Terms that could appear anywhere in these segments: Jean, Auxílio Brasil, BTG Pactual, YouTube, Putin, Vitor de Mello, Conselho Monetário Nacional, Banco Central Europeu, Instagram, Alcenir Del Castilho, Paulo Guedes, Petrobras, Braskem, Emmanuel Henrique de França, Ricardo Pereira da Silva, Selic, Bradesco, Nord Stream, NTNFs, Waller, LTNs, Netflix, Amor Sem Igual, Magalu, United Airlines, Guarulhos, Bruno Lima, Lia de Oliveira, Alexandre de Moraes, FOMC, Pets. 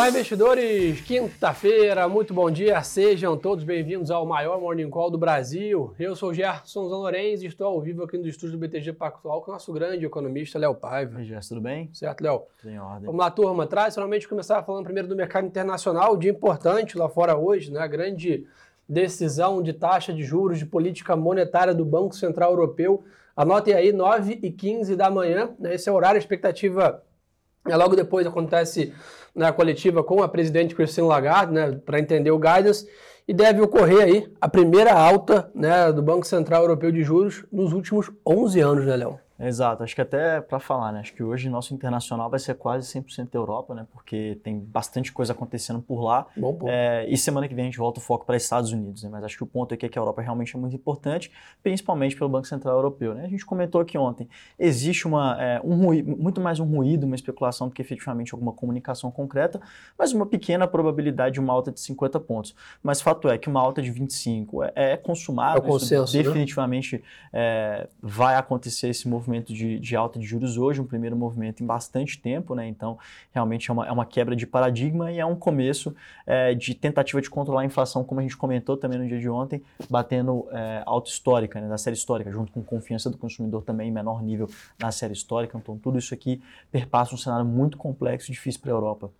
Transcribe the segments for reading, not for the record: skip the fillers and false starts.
Olá, investidores! Quinta-feira, muito bom dia! Sejam todos bem-vindos ao maior Morning Call do Brasil. Eu sou o Gerson Zanorenz e estou ao vivo aqui no estúdio do BTG Pactual com o nosso grande economista, Léo Paiva. Gerson, tudo bem? Certo, Léo? Tudo em ordem. Vamos lá, turma. Tradicionalmente, começar falando primeiro do mercado internacional, dia importante lá fora hoje, né? A grande decisão de taxa de juros de política monetária do Banco Central Europeu. Anotem aí, 9h15 da manhã, né? Esse é o horário, a expectativa é logo depois acontece na coletiva com a presidente Christine Lagarde, né, para entender o guidance, e deve ocorrer aí a primeira alta, né, do Banco Central Europeu de juros nos últimos 11 anos, né, Léo? Exato, acho que até para falar, né, acho que hoje nosso internacional vai ser quase 100% Europa, né, porque tem bastante coisa acontecendo por lá, e semana que vem a gente volta o foco para Estados Unidos, né, mas acho que o ponto aqui é que a Europa realmente é muito importante, principalmente pelo Banco Central Europeu, né, a gente comentou aqui ontem, existe muito mais um ruído, uma especulação do que efetivamente alguma comunicação concreta, mas uma pequena probabilidade de uma alta de 50 pontos, mas fato é que uma alta de 25 é consumada, definitivamente, né? Vai acontecer esse movimento de alta de juros hoje, um primeiro movimento em bastante tempo, né? Então realmente é uma quebra de paradigma e é um começo de tentativa de controlar a inflação, como a gente comentou também no dia de ontem, batendo alta histórica, né? Da série histórica, junto com confiança do consumidor também em menor nível na série histórica. Então tudo isso aqui perpassa um cenário muito complexo e difícil para a Europa.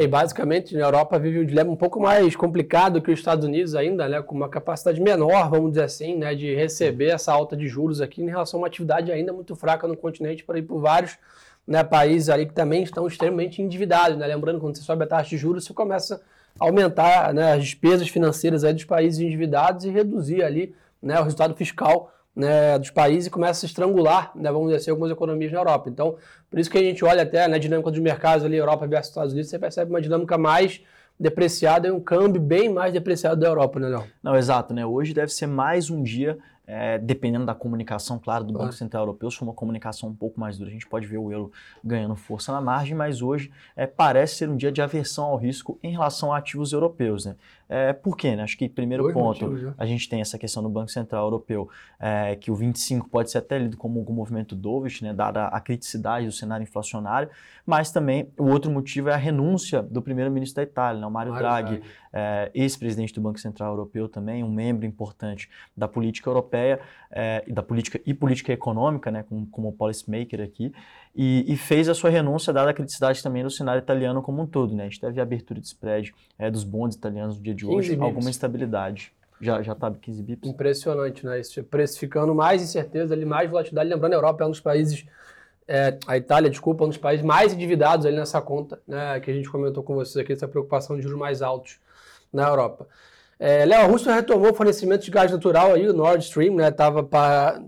E basicamente, a Europa vive um dilema um pouco mais complicado que os Estados Unidos ainda, né, com uma capacidade menor, vamos dizer assim, né, de receber essa alta de juros aqui em relação a uma atividade ainda muito fraca no continente, para ir por vários, né, países ali que também estão extremamente endividados, né? Lembrando, quando você sobe a taxa de juros, você começa a aumentar, né, as despesas financeiras aí dos países endividados e reduzir ali, né, o resultado fiscal, né, dos países, e começa a estrangular, né, vamos dizer assim, algumas economias na Europa. Então, por isso que a gente olha até, né, a dinâmica dos mercados ali, Europa versus Estados Unidos, você percebe uma dinâmica mais depreciada e um câmbio bem mais depreciado da Europa, né, Léo? Não, exato, né? Hoje deve ser mais um dia, dependendo da comunicação, claro, do Banco Central Europeu, se for uma comunicação um pouco mais dura, a gente pode ver o euro ganhando força na margem, mas hoje parece ser um dia de aversão ao risco em relação a ativos europeus, né? Por quê? Né? Acho que, primeiro ponto, a gente tem essa questão do Banco Central Europeu, que o 25 pode ser até lido como um movimento dovish, né, dada a criticidade do cenário inflacionário, mas também o outro motivo é a renúncia do primeiro-ministro da Itália, né, o Mário Draghi. Ex-presidente do Banco Central Europeu também, um membro importante da política europeia, da política econômica, né, como policymaker aqui, e fez a sua renúncia, dada a criticidade também do cenário italiano como um todo, né? A gente teve a abertura de spread dos bonds italianos no dia de hoje, alguma instabilidade. Já está 15 bips. Impressionante, né? Isso precificando mais incerteza, ali, mais volatilidade. Lembrando, a Europa é um dos países, a Itália, desculpa, é um dos países mais endividados ali nessa conta, né, que a gente comentou com vocês aqui, essa preocupação de juros mais altos na Europa. Léo, a Rússia retomou o fornecimento de gás natural aí, o Nord Stream, né? Estava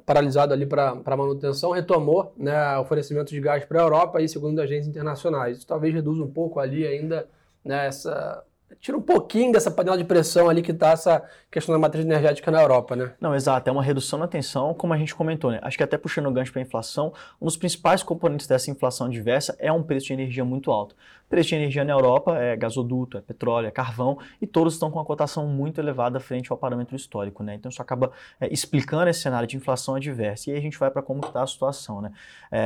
paralisado ali para manutenção, retomou, né, o fornecimento de gás para a Europa, aí, segundo agências internacionais. Isso talvez reduza um pouco ali ainda, né, essa... Tira um pouquinho dessa panela de pressão ali que está essa questão da matriz energética na Europa, né? Não, exato. É uma redução na tensão, como a gente comentou, né? Acho que até puxando o gancho para a inflação, um dos principais componentes dessa inflação diversa é um preço de energia muito alto. Preço de energia na Europa é gasoduto, é petróleo, é carvão, e todos estão com uma cotação muito elevada frente ao parâmetro histórico, né? Então isso acaba explicando esse cenário de inflação adversa. E aí a gente vai para como está a situação, né?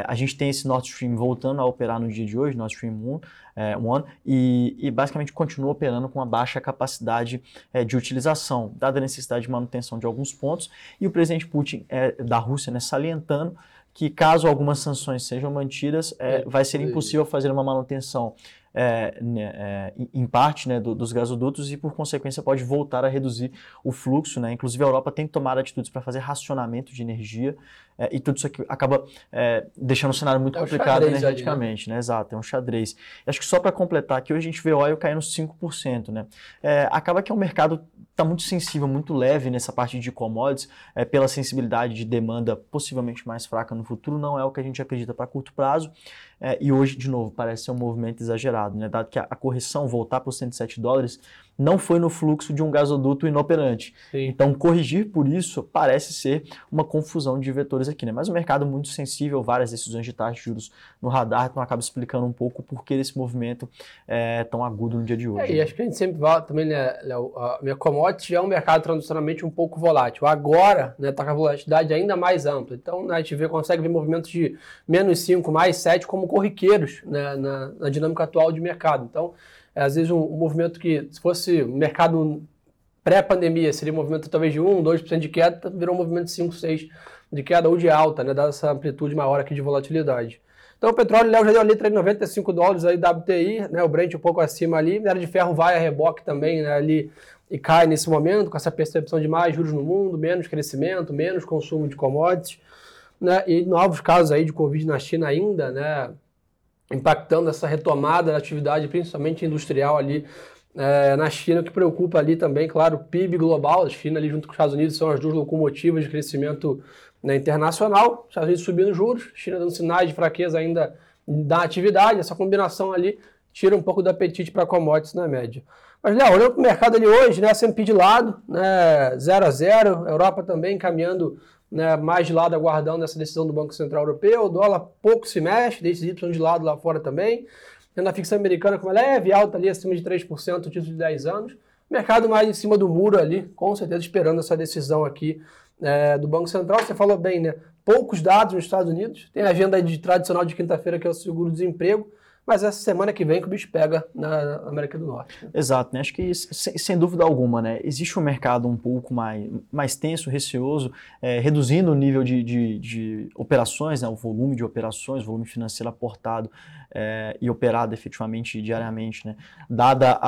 A gente tem esse Nord Stream voltando a operar no dia de hoje, Nord Stream 1, e basicamente continua operando com uma baixa capacidade de utilização, dada a necessidade de manutenção de alguns pontos, e o presidente Putin da Rússia, né, salientando que caso algumas sanções sejam mantidas, vai ser impossível fazer uma manutenção em parte, né, dos gasodutos, e por consequência pode voltar a reduzir o fluxo, né? Inclusive a Europa tem que tomar atitudes para fazer racionamento de energia, e tudo isso aqui acaba deixando o cenário muito complicado energeticamente, né? Exato, é um xadrez. E acho que só para completar aqui, hoje a gente vê o óleo caindo 5%, né? Acaba que o mercado está muito sensível, muito leve nessa parte de commodities, pela sensibilidade de demanda possivelmente mais fraca no futuro, não é o que a gente acredita para curto prazo, e hoje, de novo, parece ser um movimento exagerado, né? Dado que a correção voltar para os 107 dólares não foi no fluxo de um gasoduto inoperante. Sim. Então, corrigir por isso parece ser uma confusão de vetores aqui, né? Mas o mercado muito sensível, várias decisões de taxa de juros no radar, então acaba explicando um pouco o porquê desse movimento tão agudo no dia de hoje. E acho que a gente sempre fala também, né, Léo, a commodity é um mercado tradicionalmente um pouco volátil. Agora, né, está com a volatilidade ainda mais ampla. Então, né, a gente consegue ver movimentos de menos 5, mais 7 como corriqueiros, né, na dinâmica atual de mercado. Então, é, às vezes, um movimento que, se fosse um mercado pré-pandemia, seria um movimento talvez de 1, 2% de queda, virou um movimento de 5, 6% de queda ou de alta, né, dá essa amplitude maior aqui de volatilidade. Então o petróleo, Léo, já deu a letra de $95 aí da WTI, né, o Brent um pouco acima ali, minério de ferro vai a reboque também, né, ali e cai nesse momento, com essa percepção de mais juros no mundo, menos crescimento, menos consumo de commodities, né, e novos casos aí de Covid na China ainda, né, impactando essa retomada da atividade, principalmente industrial ali, na China, o que preocupa ali também, claro, o PIB global. A China ali junto com os Estados Unidos são as duas locomotivas de crescimento, né, internacional, os Estados Unidos subindo juros, China dando sinais de fraqueza ainda da atividade, essa combinação ali tira um pouco do apetite para commodities na média. Mas, Léo, olhando para o mercado ali hoje, né, S&P de lado, né, 0 a 0, a Europa também caminhando, né, mais de lado, aguardando essa decisão do Banco Central Europeu, o dólar pouco se mexe, DXY de lado lá fora também, na fixa americana com uma leve alta ali acima de 3%, título de 10 anos, mercado mais em cima do muro ali, com certeza esperando essa decisão aqui do Banco Central. Você falou bem, né? Poucos dados nos Estados Unidos, tem a agenda de tradicional de quinta-feira que é o seguro-desemprego, mas essa semana que vem que o bicho pega na América do Norte. Né? Exato, né? Acho que sem dúvida alguma, né? Existe um mercado um pouco mais tenso, receoso, reduzindo o nível de operações, né? O volume de operações, volume financeiro aportado e operado efetivamente diariamente, né? Dada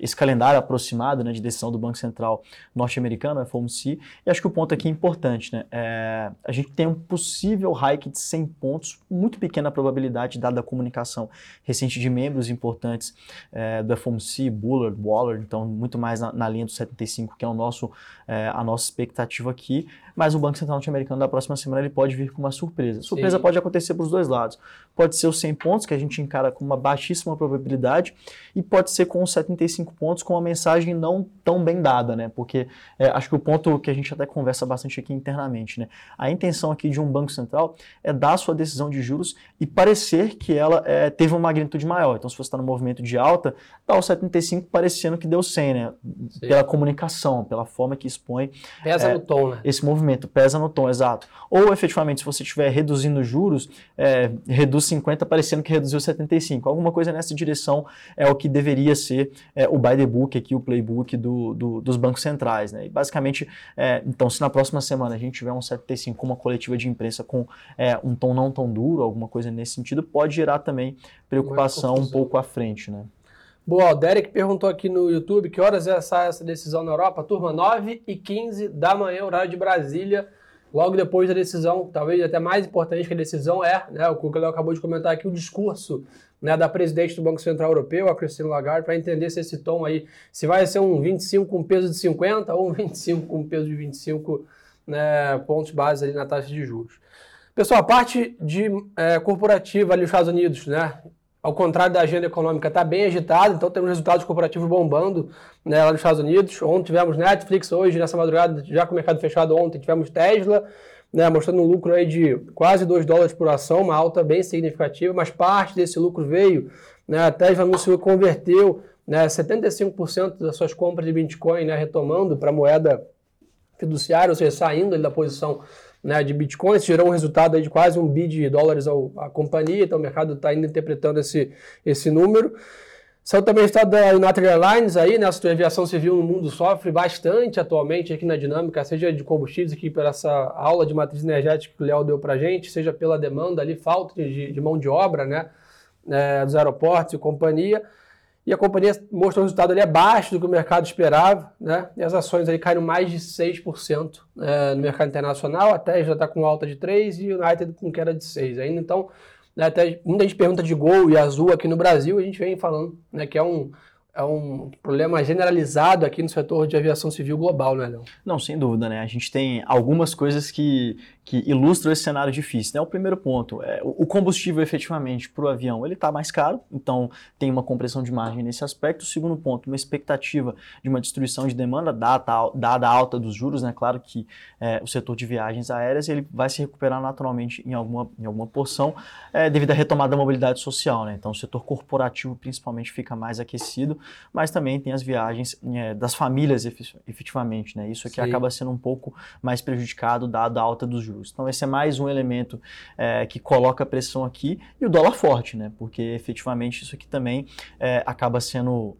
esse calendário aproximado, né, de decisão do Banco Central norte-americano, FOMC, e acho que o ponto aqui é importante, né? A gente tem um possível hike de 100 pontos, muito pequena a probabilidade, dada a comunicação recente de membros importantes do FOMC, Bullard, Waller, então muito mais na linha dos 75, que é o nosso, a nossa expectativa aqui, mas o Banco Central norte-americano da próxima semana ele pode vir com uma surpresa. Surpresa pode acontecer para os dois lados. Pode ser os 100 pontos, que a gente encara com uma baixíssima probabilidade, e pode ser com os 75 pontos com uma mensagem não tão bem dada, né? Porque acho que o ponto que a gente até conversa bastante aqui internamente, né? A intenção aqui de um Banco Central é dar a sua decisão de juros e parecer que ela teve uma magnitude maior. Então, se você está no movimento de alta, está o 75 parecendo que deu 100, né? Sim. Pela comunicação, pela forma que expõe. Pesa no tom, né? Esse movimento, pesa no tom, exato. Ou, efetivamente, se você estiver reduzindo juros, reduz 50 parecendo que reduziu 75. Alguma coisa nessa direção é o que deveria ser o by the book aqui, o playbook dos bancos centrais, né? E basicamente, então, se na próxima semana a gente tiver um 75, uma coletiva de imprensa com um tom não tão duro, alguma coisa nesse sentido, pode gerar também preocupação um pouco à frente, né? Boa, o Derek perguntou aqui no YouTube que horas sai essa decisão na Europa. Turma, 9h15 da manhã, horário de Brasília, logo depois da decisão, talvez até mais importante que a decisão né, o que o Léo acabou de comentar aqui, o discurso, né, da presidente do Banco Central Europeu, a Christine Lagarde, para entender se esse tom aí, se vai ser um 25 com peso de 50 ou um 25 com peso de 25, né, pontos base ali na taxa de juros. Pessoal, a parte de corporativa ali nos Estados Unidos, né? Ao contrário da agenda econômica, está bem agitada, então temos resultados corporativos bombando, né, lá nos Estados Unidos. Ontem tivemos Netflix, hoje, nessa madrugada, já com o mercado fechado ontem, tivemos Tesla, né, mostrando um lucro aí de quase $2 por ação, uma alta bem significativa, mas parte desse lucro veio, né, a Tesla anunciou que converteu, né, 75% das suas compras de Bitcoin, né, retomando para a moeda fiduciária, ou seja, saindo ali da posição, né, de Bitcoin, isso gerou um resultado aí de quase $1 bilhão à companhia, então o mercado está ainda interpretando esse número. Saiu também o estado da United Airlines, aí, né, a aviação civil no mundo sofre bastante atualmente aqui na dinâmica, seja de combustíveis, aqui por essa aula de matriz energética que o Léo deu para a gente, seja pela demanda ali, falta de mão de obra, né, dos aeroportos e companhia. E a companhia mostrou um resultado ali abaixo do que o mercado esperava, né? E as ações ali caíram mais de 6% no mercado internacional. A Tesla está com alta de 3% e o United com queda de 6%. Ainda então, né, até muita gente pergunta de Gol e Azul aqui no Brasil, a gente vem falando, né, que é um problema generalizado aqui no setor de aviação civil global, né, Léo? Não, sem dúvida, né? A gente tem algumas coisas que ilustram esse cenário difícil, né? O primeiro ponto, o combustível efetivamente para o avião, ele está mais caro, então tem uma compressão de margem nesse aspecto. O segundo ponto, uma expectativa de uma destruição de demanda dada a alta dos juros, né? Claro que o setor de viagens aéreas, ele vai se recuperar naturalmente em alguma porção devido à retomada da mobilidade social, né? Então o setor corporativo principalmente fica mais aquecido, mas também tem as viagens das famílias efetivamente, né? Isso aqui acaba sendo um pouco mais prejudicado dada a alta dos juros. juros. Então esse é mais um elemento que coloca pressão aqui, e o dólar forte, né? Porque efetivamente isso aqui também acaba sendo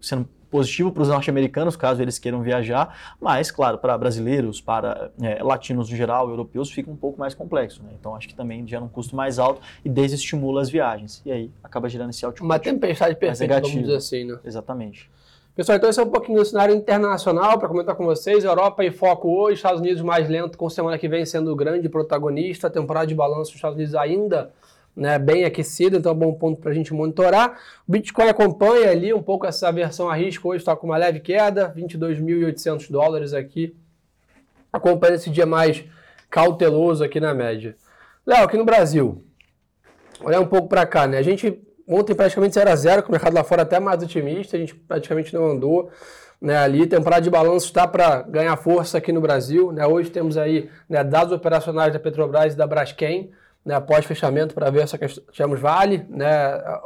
positivo para os norte-americanos, caso eles queiram viajar, mas, claro, para brasileiros, para latinos em geral, europeus, fica um pouco mais complexo, né? Então, acho que também gera um custo mais alto e desestimula as viagens. E aí, acaba gerando esse output. Uma tempestade perfeita, vamos dizer assim, né? Exatamente. Pessoal, então esse é um pouquinho do cenário internacional para comentar com vocês. Europa em foco hoje, Estados Unidos mais lento, com semana que vem sendo o grande protagonista. A temporada de balanço dos Estados Unidos ainda... né, bem aquecido, então é um bom ponto para a gente monitorar. O Bitcoin acompanha ali um pouco essa aversão a risco, hoje está com uma leve queda, 22.800 dólares aqui, acompanha esse dia mais cauteloso aqui na média. Léo, aqui no Brasil, olhar um pouco para cá, né? A gente ontem praticamente 0 a 0, com o mercado lá fora até mais otimista, a gente praticamente não andou, né, ali. Temporada de balanço está para ganhar força aqui no Brasil, né? Hoje temos aí, né, dados operacionais da Petrobras e da Braskem, né, após fechamento, para ver essa questão. Tivemos Vale, né,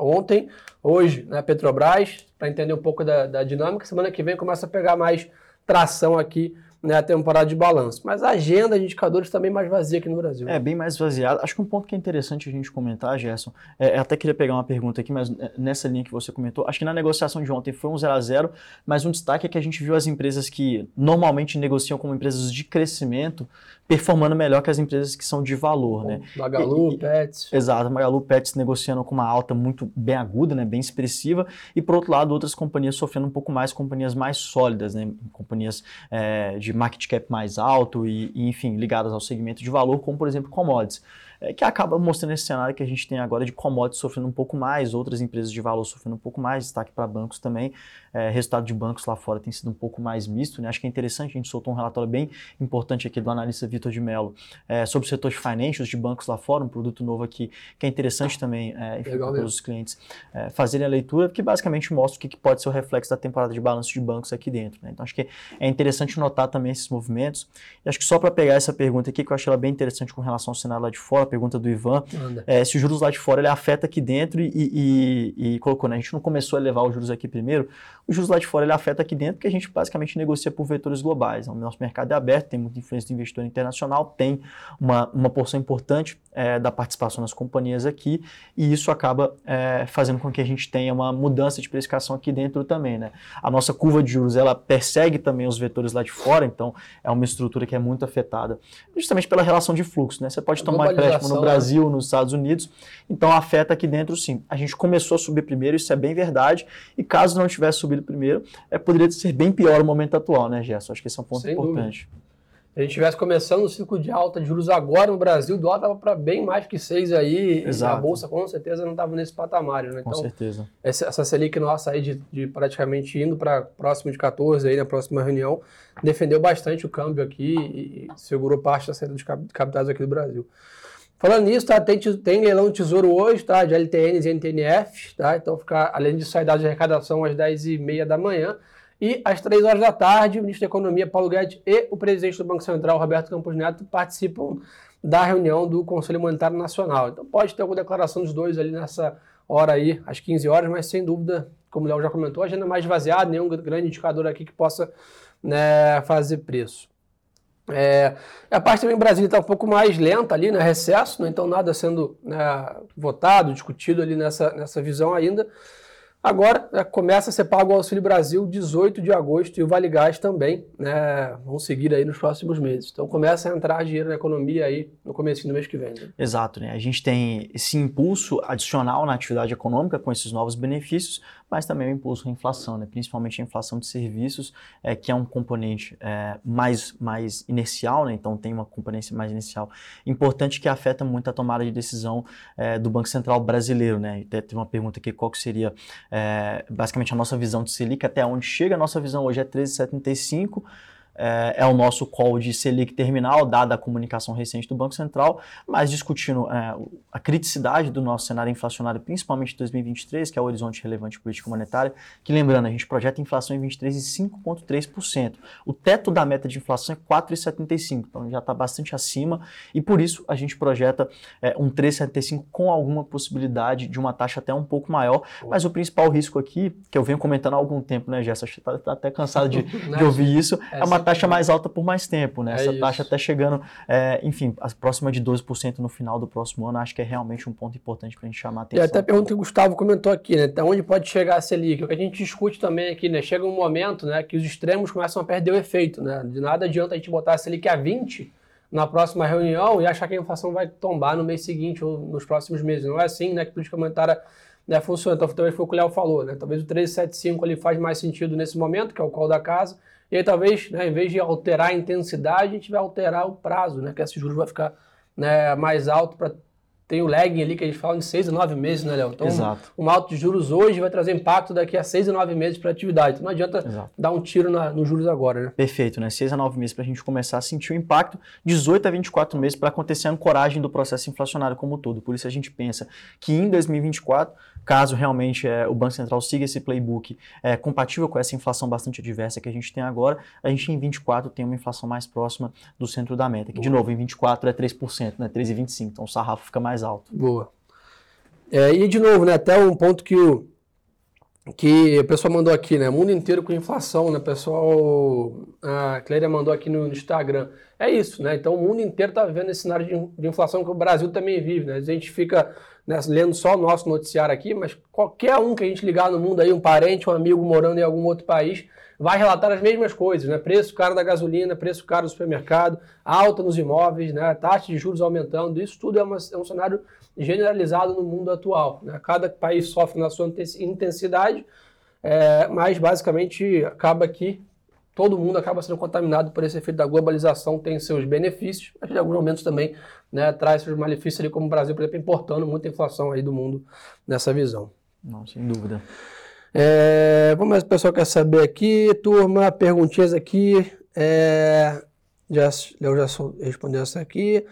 ontem, hoje, né, Petrobras, para entender um pouco da dinâmica. Semana que vem começa a pegar mais tração aqui, né, a temporada de balanço. Mas a agenda de indicadores também mais vazia aqui no Brasil. É, bem mais vaziada. Acho que um ponto que é interessante a gente comentar, Gerson, até queria pegar uma pergunta aqui, mas nessa linha que você comentou, acho que na negociação de ontem foi um 0 a 0, mas um destaque é que a gente viu as empresas que normalmente negociam como empresas de crescimento performando melhor que as empresas que são de valor, né? Magalu, Pets. Exato, Magalu, Pets negociando com uma alta muito bem aguda, né, bem expressiva, e por outro lado outras companhias sofrendo um pouco mais, companhias mais sólidas, né, companhias de market cap mais alto e enfim, ligadas ao segmento de valor, como por exemplo commodities, que acaba mostrando esse cenário que a gente tem agora de commodities sofrendo um pouco mais, outras empresas de valor sofrendo um pouco mais, destaque para bancos também, resultado de bancos lá fora tem sido um pouco mais misto, né? Acho que é interessante, a gente soltou um relatório bem importante aqui do analista Vitor de Mello sobre o setor de financials de bancos lá fora, um produto novo aqui que é interessante também para os clientes fazerem a leitura, porque basicamente mostra o que pode ser o reflexo da temporada de balanço de bancos aqui dentro, né? Então acho que é interessante notar também esses movimentos, e acho que só para pegar essa pergunta aqui, que eu achei ela bem interessante com relação ao cenário lá de fora, pergunta do Ivan, se os juros lá de fora ele afeta aqui dentro e colocou, né? A gente não começou a elevar os juros aqui primeiro, os juros lá de fora ele afeta aqui dentro porque a gente basicamente negocia por vetores globais. O nosso mercado é aberto, tem muita influência do investidor internacional, tem uma porção importante da participação nas companhias aqui, e isso acaba fazendo com que a gente tenha uma mudança de precificação aqui dentro também, né? A nossa curva de juros ela persegue também os vetores lá de fora, então é uma estrutura que é muito afetada justamente pela relação de fluxo, né? Você pode tomar no Brasil, nos Estados Unidos, então afeta aqui dentro sim. A gente começou a subir primeiro, isso é bem verdade, e caso não tivesse subido primeiro, poderia ser bem pior o momento atual, né, Gerson? Acho que esse é um ponto importante. Se a gente estivesse começando o ciclo de alta de juros agora no Brasil, o dólar estava para bem mais que 6 aí, exato, e a Bolsa com certeza não estava nesse patamar, né? Então, com certeza. Essa Selic nossa aí de praticamente indo para próximo de 14 aí na próxima reunião, defendeu bastante o câmbio aqui e segurou parte da saída de capitais aqui do Brasil. Falando nisso, tá, tem leilão de tesouro hoje, tá, de LTNs e NTNFs, tá, então fica, além disso, sai dados de arrecadação às 10h30 da manhã, e às 3 horas da tarde, o ministro da Economia, Paulo Guedes, e o presidente do Banco Central, Roberto Campos Neto, participam da reunião do Conselho Monetário Nacional. Então pode ter alguma declaração dos dois ali nessa hora aí, às 15 horas, mas sem dúvida, como o Léo já comentou, a agenda é mais vaziada, nenhum grande indicador aqui que possa, né, fazer preço. A parte também Brasília está um pouco mais lenta ali, né, recesso, né, então nada sendo, né, votado, discutido ali nessa visão ainda. Agora, começa a ser pago o Auxílio Brasil 18 de agosto e o Vale Gás também, né, vão seguir aí nos próximos meses. Então começa a entrar dinheiro na economia aí no começo do mês que vem. Né? Exato, né? A gente tem esse impulso adicional na atividade econômica com esses novos benefícios, mas também o impulso à inflação, né? Principalmente a inflação de serviços, que é um componente mais inercial, né? Então tem uma componência mais inercial importante que afeta muito a tomada de decisão do Banco Central brasileiro, né? Até teve uma pergunta aqui, qual que seria basicamente a nossa visão de Selic, até onde chega. A nossa visão hoje é 13,75%, é o nosso call de Selic terminal, dada a comunicação recente do Banco Central, mas discutindo a criticidade do nosso cenário inflacionário, principalmente de 2023, que é o horizonte relevante política monetária, que, lembrando, a gente projeta a inflação em 23 e 5,3%. O teto da meta de inflação é 4,75%, então já está bastante acima, e por isso a gente projeta um 3,75% com alguma possibilidade de uma taxa até um pouco maior, mas o principal risco aqui, que eu venho comentando há algum tempo, né, Gerson, está até cansado de ouvir isso, é uma taxa mais alta por mais tempo, né? Essa taxa até chegando, enfim, próxima de 12% no final do próximo ano, acho que é realmente um ponto importante para a gente chamar a atenção. E até a pergunta que o Gustavo comentou aqui, né? Até onde pode chegar a Selic? O que a gente discute também aqui, né? Chega um momento, né, que os extremos começam a perder o efeito, né? De nada adianta a gente botar a Selic a 20 na próxima reunião e achar que a inflação vai tombar no mês seguinte ou nos próximos meses. Não é assim, né, que a política monetária, né, funciona. Então, talvez foi o que o Léo falou, né? Talvez o 13,75 ali faz mais sentido nesse momento, que é o call da casa. E aí, talvez, né, em vez de alterar a intensidade, a gente vai alterar o prazo, né? Que esse juros vai ficar, né, mais alto para... Tem o lag ali que a gente fala de 6 a 9 meses, né, Léo? Então, exato. Um alto de juros hoje vai trazer impacto daqui a 6 a 9 meses para a atividade. Então, não adianta dar um tiro nos juros agora, né? Perfeito, né? 6 a 9 meses para a gente começar a sentir o impacto, 18 a 24 meses para acontecer a ancoragem do processo inflacionário como um todo. Por isso, a gente pensa que em 2024, caso realmente o Banco Central siga esse playbook compatível com essa inflação bastante adversa que a gente tem agora, a gente em 24 tem uma inflação mais próxima do centro da meta. Que, de novo, em 24 é 3%, né? 3,25%. Então, o sarrafo fica mais alto. Boa. E de novo, né, até um ponto que o pessoal mandou aqui, né, mundo inteiro com inflação, né, pessoal, a Cléria mandou aqui no Instagram. É isso, né, então o mundo inteiro está vivendo esse cenário de inflação que o Brasil também vive, né, a gente fica, né, lendo só o nosso noticiário aqui, mas qualquer um que a gente ligar no mundo aí, um parente, um amigo morando em algum outro país, vai relatar as mesmas coisas, né? Preço caro da gasolina, preço caro do supermercado, alta nos imóveis, né? Taxa de juros aumentando, isso tudo é um cenário generalizado no mundo atual, né? Cada país sofre na sua intensidade, mas basicamente acaba que todo mundo acaba sendo contaminado por esse efeito da globalização, tem seus benefícios, mas em alguns momentos também, né, traz seus malefícios, ali como o Brasil, por exemplo, importando muita inflação aí do mundo nessa visão. Não, sem dúvida. Vamos ver se o pessoal quer saber aqui, turma, perguntinhas aqui, eu já respondeu essa aqui,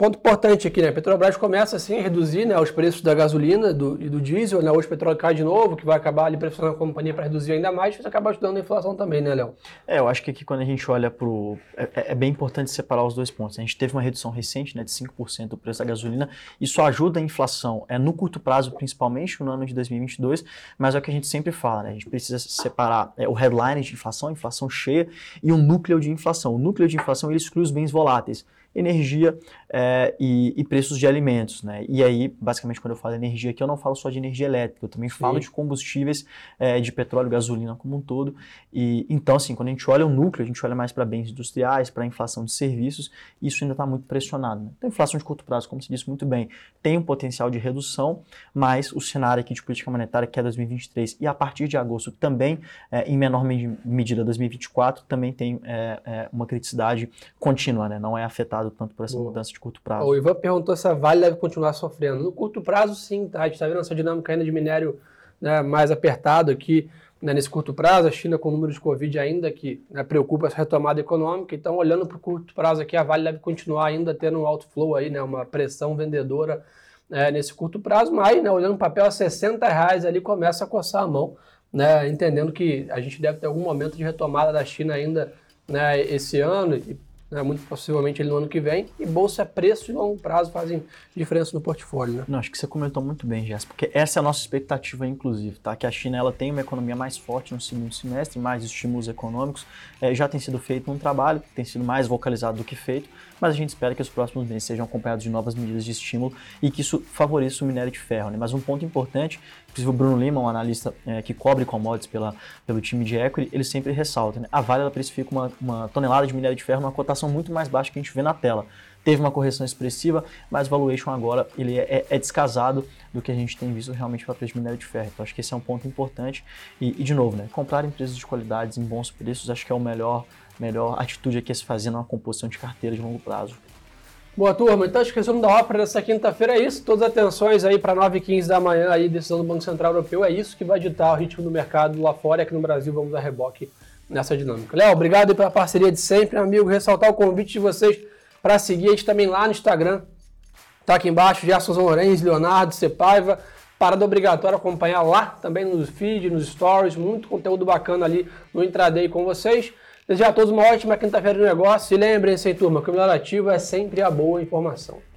ponto importante aqui, né, Petrobras começa assim a reduzir, né, os preços da gasolina e do diesel, né, hoje o petróleo cai de novo, que vai acabar ali pressionando a companhia para reduzir ainda mais, isso acaba ajudando a inflação também, né, Léo? Eu acho que aqui quando a gente olha para o... É bem importante separar os dois pontos, a gente teve uma redução recente, né, de 5% do preço da gasolina, isso ajuda a inflação, no curto prazo principalmente, no ano de 2022, mas é o que a gente sempre fala, né, a gente precisa separar o headline de inflação, a inflação cheia, e o núcleo de inflação. O núcleo de inflação, ele exclui os bens voláteis, energia e preços de alimentos, né? E aí, basicamente, quando eu falo energia aqui, eu não falo só de energia elétrica, eu também falo de combustíveis, de petróleo, gasolina como um todo. E então, assim, quando a gente olha o núcleo, a gente olha mais para bens industriais, para inflação de serviços, isso ainda está muito pressionado, né? Então, inflação de curto prazo, como se disse muito bem, tem um potencial de redução, mas o cenário aqui de política monetária, que é 2023 e a partir de agosto também, em menor medida 2024, também tem uma criticidade contínua, né? Não é afetado tanto por essa mudança de curto prazo. O Ivan perguntou se a Vale deve continuar sofrendo. No curto prazo, sim, tá? A gente está vendo essa dinâmica ainda de minério, né, mais apertado aqui, né, nesse curto prazo. A China com o número de Covid ainda que, né, preocupa essa retomada econômica. Então, olhando para o curto prazo aqui, a Vale deve continuar ainda tendo um outflow aí, né, uma pressão vendedora, né, nesse curto prazo. Mas, né, olhando o papel a R$60 ali, começa a coçar a mão, né, entendendo que a gente deve ter algum momento de retomada da China ainda, né, esse ano e muito possivelmente ele no ano que vem, e bolsa, preço e longo prazo fazem diferença no portfólio, né? Não, acho que você comentou muito bem, Gerson, porque essa é a nossa expectativa, inclusive, tá? Que a China, ela tem uma economia mais forte no segundo semestre, mais estímulos econômicos, já tem sido feito um trabalho que tem sido mais vocalizado do que feito, mas a gente espera que os próximos meses sejam acompanhados de novas medidas de estímulo e que isso favoreça o minério de ferro, né? Mas um ponto importante, inclusive o Bruno Lima, um analista que cobre commodities pelo time de equity, ele sempre ressalta, né? A Vale, ela precifica uma tonelada de minério de ferro numa cotação muito mais baixa que a gente vê na tela. Teve uma correção expressiva, mas o valuation agora ele é descasado do que a gente tem visto realmente para preço de minério de ferro. Então, acho que esse é um ponto importante. E de novo, né, comprar empresas de qualidade em bons preços, acho que é a melhor atitude aqui a se fazer numa composição de carteira de longo prazo. Boa, turma. Então, acho que o resumo da ópera dessa quinta-feira é isso. Todas as atenções aí para 9h15 da manhã, aí, decisão do Banco Central Europeu. É isso que vai ditar o ritmo do mercado lá fora. Aqui no Brasil, vamos a reboque nessa dinâmica. Léo, obrigado pela parceria de sempre, amigo. Ressaltar o convite de vocês para seguir a gente também lá no Instagram. Tá aqui embaixo, Gerson Zanorenz, Leonardo, Cepaiva. Parada obrigatória, acompanhar lá também nos feed, nos stories. Muito conteúdo bacana ali no Intraday com vocês. Desejar a todos uma ótima quinta-feira de negócio. E lembrem-se, turma, que o melhor ativo é sempre a boa informação.